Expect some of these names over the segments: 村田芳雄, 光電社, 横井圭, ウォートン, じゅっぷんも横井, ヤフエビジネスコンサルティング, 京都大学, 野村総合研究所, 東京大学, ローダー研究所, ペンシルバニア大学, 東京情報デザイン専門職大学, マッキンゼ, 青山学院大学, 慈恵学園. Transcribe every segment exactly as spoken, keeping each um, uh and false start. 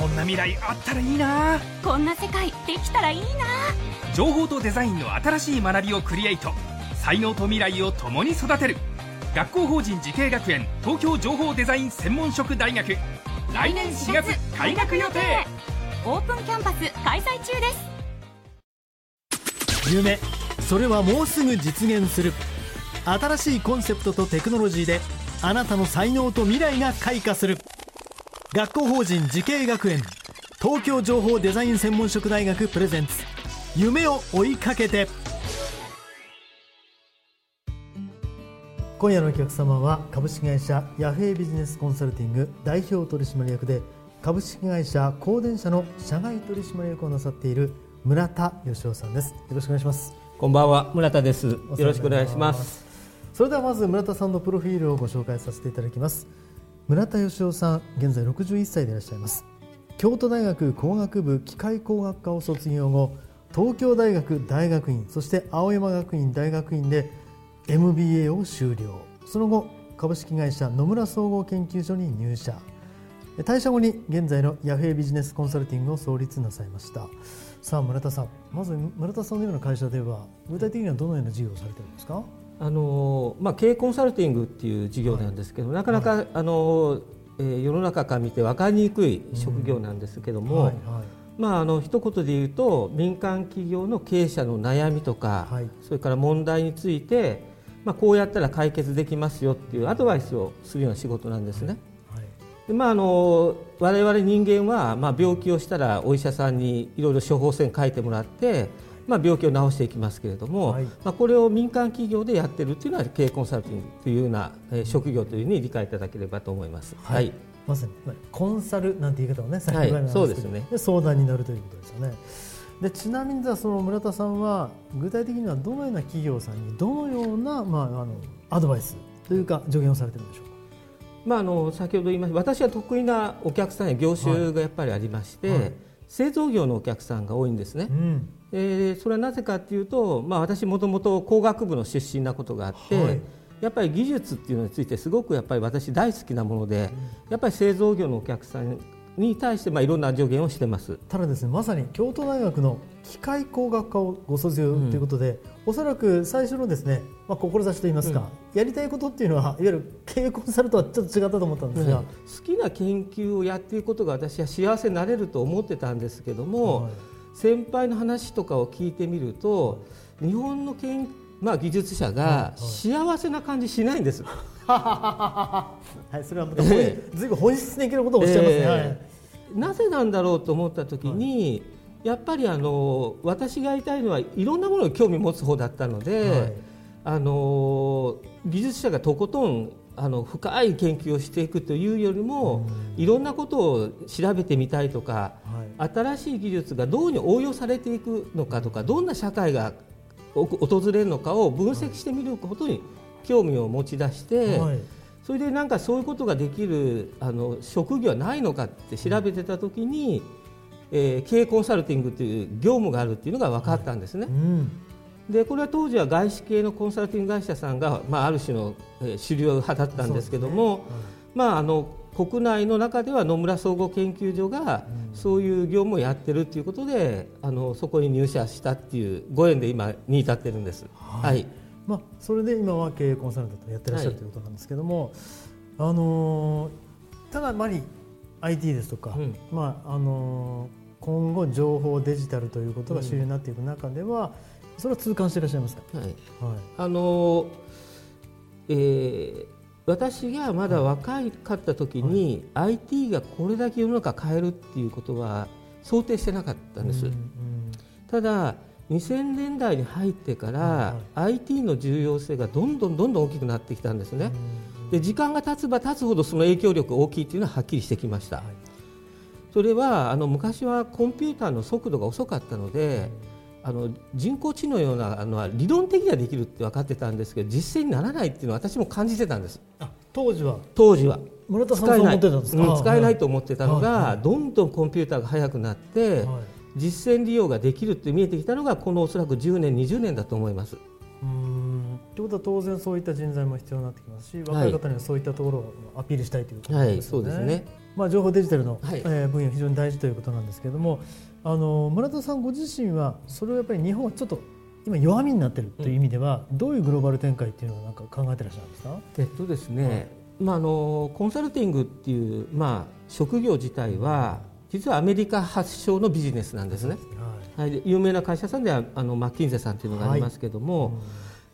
こんな未来あったらいいな、こんな世界できたらいいな。情報とデザインの新しい学びをクリエイト、才能と未来を共に育てる学校法人慈恵学園東京情報デザイン専門職大学、来年しがつ開学予定、オープンキャンパス開催中です。夢、それはもうすぐ実現する。新しいコンセプトとテクノロジーであなたの才能と未来が開花する学校法人慈恵学園東京情報デザイン専門職大学プレゼンツ夢を追いかけて。今夜のお客様は株式会社ヤフエビジネスコンサルティング代表取締役で株式会社光電社の社外取締役をなさっている村田芳雄さんです。よろしくお願いします。こんばんは、村田です。よろしくお願いします。それではまず村田さんのプロフィールをご紹介させていただきます。村田芳雄さん、現在ろくじゅういっさいでいらっしゃいます。京都大学工学部機械工学科を卒業後、東京大学大学院、そして青山学院大学院で エムビーエー を修了。その後、株式会社野村総合研究所に入社。退社後に現在のヤフエビジネスコンサルティングを創立なさいました。さあ村田さん、まず村田さんのような会社では具体的にはどのような事業をされているんですか？あのまあ、経営コンサルティングっていう事業なんですけど、はい、なかなか、はい、あのえー、世の中から見て分かりにくい職業なんですけども、うんはいはい、まあ、あの一言で言うと民間企業の経営者の悩みとか、はい、それから問題について、まあ、こうやったら解決できますよっていうアドバイスをするような仕事なんですね、はいはい、でまあ、あの我々人間は、まあ、病気をしたらお医者さんにいろいろ処方箋書いてもらってまあ、病気を治していきますけれども、はい、まあ、これを民間企業でやってるというのは経営コンサルティングというような職業というふうに理解いただければと思います、はいはい、まさにコンサルなんて言い方をね、先ほどなんですけど、はい、そうですね、で相談になるということですよね。でちなみにその村田さんは具体的にはどのような企業さんにどのような、まあ、あのアドバイスというか助言をされているんでしょうか？まあ、あの先ほど言いました私は得意なお客さんや業種がやっぱりありまして、はいはい、製造業のお客さんが多いんですね、うん、えー、それはなぜかというと、まあ、私もともと工学部の出身なことがあって、はい、やっぱり技術っていうのについてすごくやっぱり私大好きなもので、うん、やっぱり製造業のお客さんに対してまあいろんな助言をしてます。ただですね、まさに京都大学の機械工学科をご卒業ということで、うん、おそらく最初のですね、まあ、志といいますか、うん、やりたいことっていうのはいわゆる経営コンサルとはちょっと違ったと思ったんですが、うん、好きな研究をやっていくことが私は幸せになれると思ってたんですけども、はい、先輩の話とかを聞いてみると日本の研、まあ、技術者が幸せな感じしないんです、はいはいはい、それはまた、えー、ずいぶん本質的なことをおっしゃいますね、えーはい、なぜなんだろうと思った時に、はい、やっぱりあの私がやりたいのはいろんなものに興味持つ方だったので、はい、あの技術者がとことんあの深い研究をしていくというよりも、うん、いろんなことを調べてみたいとか、はい、新しい技術がどうに応用されていくのかとかどんな社会が訪れるのかを分析してみることに、はい、興味を持ち出して、はい、それでなんかそういうことができるあの職業はないのかって調べてたときに、うん、えー、経営コンサルティングという業務があるっていうのが分かったんですね、はい、うん、でこれは当時は外資系のコンサルティング会社さんが、まあ、ある種の、えー、主流派だったんですけども、ね、はい、まあ、あの国内の中では野村総合研究所がそういう業務をやってるということで、うん、あのそこに入社したっていうご縁で今に至ってるんです、はいはい、まあ、それで今は経営コンサルタントをやってらっしゃる、はい、ということなんですけども、あのー、ただまり アイティー ですとか、うん、まああのー、今後情報デジタルということが主流になっていく中では、うん、それは痛感していらっしゃいますか？はいはい、あのーえー、私がまだ若かった時に、はい、アイティー がこれだけ世の中変えるっていうことは想定してなかったんです、うんうん、ただにせんねんだいに入ってから、はい、アイティー の重要性がどんどんどんどん大きくなってきたんですね。で時間が経つば経つほどその影響力が大きいというのははっきりしてきました、はい、それはあの昔はコンピューターの速度が遅かったので、あの人工知能のようなのは理論的にはできるって分かってたんですけど、実践にならないっていうのは私も感じてたんです。あ、当時は当時は村田さんはそう思ってたんですか。使えない、うん、使えないと思ってたのが、はい、どんどんコンピューターが速くなって、はい、実践利用ができるって見えてきたのがこのおそらくじゅうねんにじゅうねんだと思います。うーん、ということは当然そういった人材も必要になってきますし、若い方にはそういったところをアピールしたいということですよね。はいはい、そうですね。まあ、情報デジタルの、はい、えー、分野非常に大事ということなんですけれども、あの村田さんご自身はそれをやっぱり日本はちょっと今弱みになっているという意味では、うん、どういうグローバル展開というのをなんか考えていらっしゃるんですか。えっとですね、うん、まあ、あのコンサルティングという、まあ、職業自体は実はアメリカ発祥のビジネスなんですね。はいはい、有名な会社さんではあのマッキンゼさんというのがありますけれども、は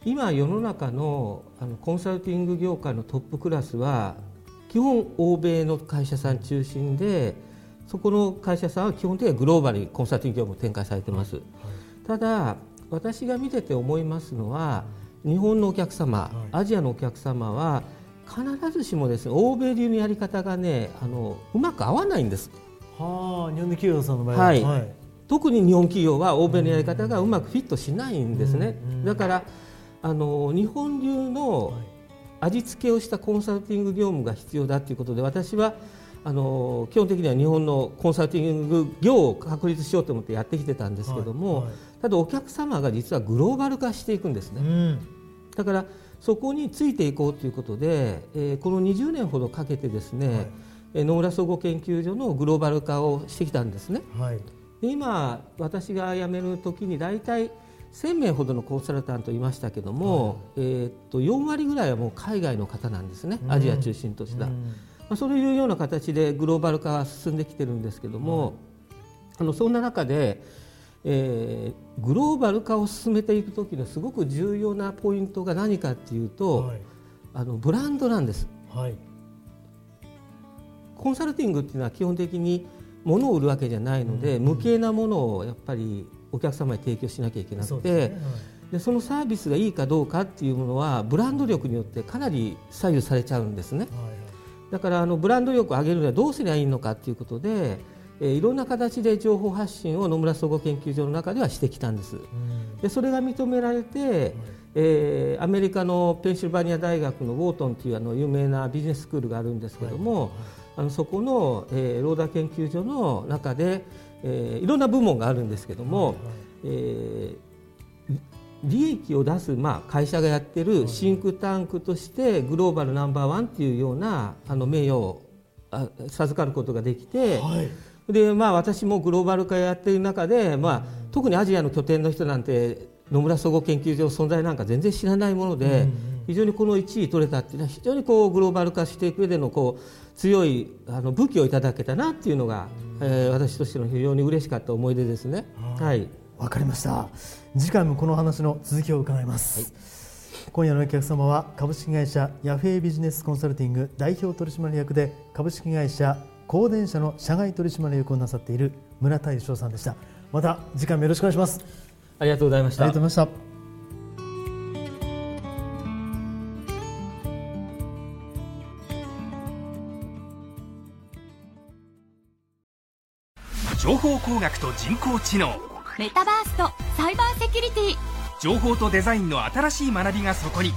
い、うん、今世の中 の, あのコンサルティング業界のトップクラスは基本欧米の会社さん中心で、そこの会社さんは基本的にはグローバルにコンサルティング業務を展開されています。はい、ただ私が見てて思いますのは、日本のお客様、アジアのお客様は必ずしもですね、欧米流のやり方がね、あのうまく合わないんです。はあ、日本の企業さんの場合は、はいはい、特に日本企業は欧米のやり方がうまくフィットしないんですね。だからあの日本流の味付けをしたコンサルティング業務が必要だということで、私はあの基本的には日本のコンサルティング業を確立しようと思ってやってきてたんですけども、はいはい、ただお客様が実はグローバル化していくんですね。うん、だからそこについていこうということで、えー、このにじゅうねんほどかけてですね、はい、えー、野村総合研究所のグローバル化をしてきたんですね。はい、で今私が辞めるときに大体せんめいほどのコンサルタントいましたけども、はい、えー、とよんわりぐらいはもう海外の方なんですね。アジア中心とした、うん、まあ、そういうような形でグローバル化は進んできてるんですけども、はい、あのそんな中で、えー、グローバル化を進めていくときのすごく重要なポイントが何かっていうと、はい、あのブランドなんです。はい、コンサルティングっていうのは基本的に物を売るわけじゃないので、うん、無形なものをやっぱりお客様に提供しなきゃいけなくて、 そうですね。はい、でそのサービスがいいかどうかっていうものはブランド力によってかなり左右されちゃうんですね。はいはい、だからあのブランド力を上げるにはどうすればいいのかということで、えー、いろんな形で情報発信を野村総合研究所の中ではしてきたんです。うん、でそれが認められて、はい、えー、アメリカのペンシルバニア大学のウォートンというあの有名なビジネススクールがあるんですけども、はいはい、あのそこの、えー、ローダー研究所の中でえー、いろんな部門があるんですけども、はいはい、えー、利益を出す、まあ、会社がやってるシンクタンクとしてグローバルナンバーワンっていうようなあの名誉を授かることができて、はい、でまあ、私もグローバル化やっている中で、まあ、特にアジアの拠点の人なんて野村総合研究所の存在なんか全然知らないもので、うんうん、非常にこのいちい取れたっていうのは非常にこうグローバル化していく上でのこう強いあの武器をいただけたなっていうのが、えー、私としての非常に嬉しかった思い出ですね。はい、わかりました。次回もこの話の続きを伺います。はい、今夜のお客様は株式会社ヤフェイビジネスコンサルティング代表取締役で株式会社光電社の社外取締役をなさっている村田芳生さんでした。また次回もよろしくお願いします。ありがとうございました。ありがとうございました。情報工学と人工知能、メタバースとサイバーセキュリティ、情報とデザインの新しい学びがそこに。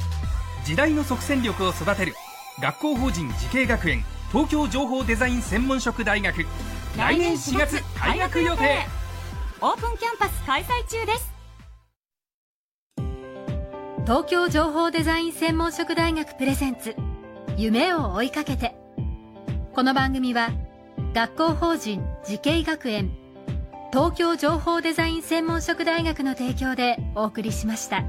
時代の即戦力を育てる学校法人慈恵学園東京情報デザイン専門職大学、来年しがつ開学予定。オープンキャンパス開催中です。東京情報デザイン専門職大学プレゼンツ、夢を追いかけて。この番組は学校法人慈恵学園東京情報デザイン専門職大学の提供でお送りしました。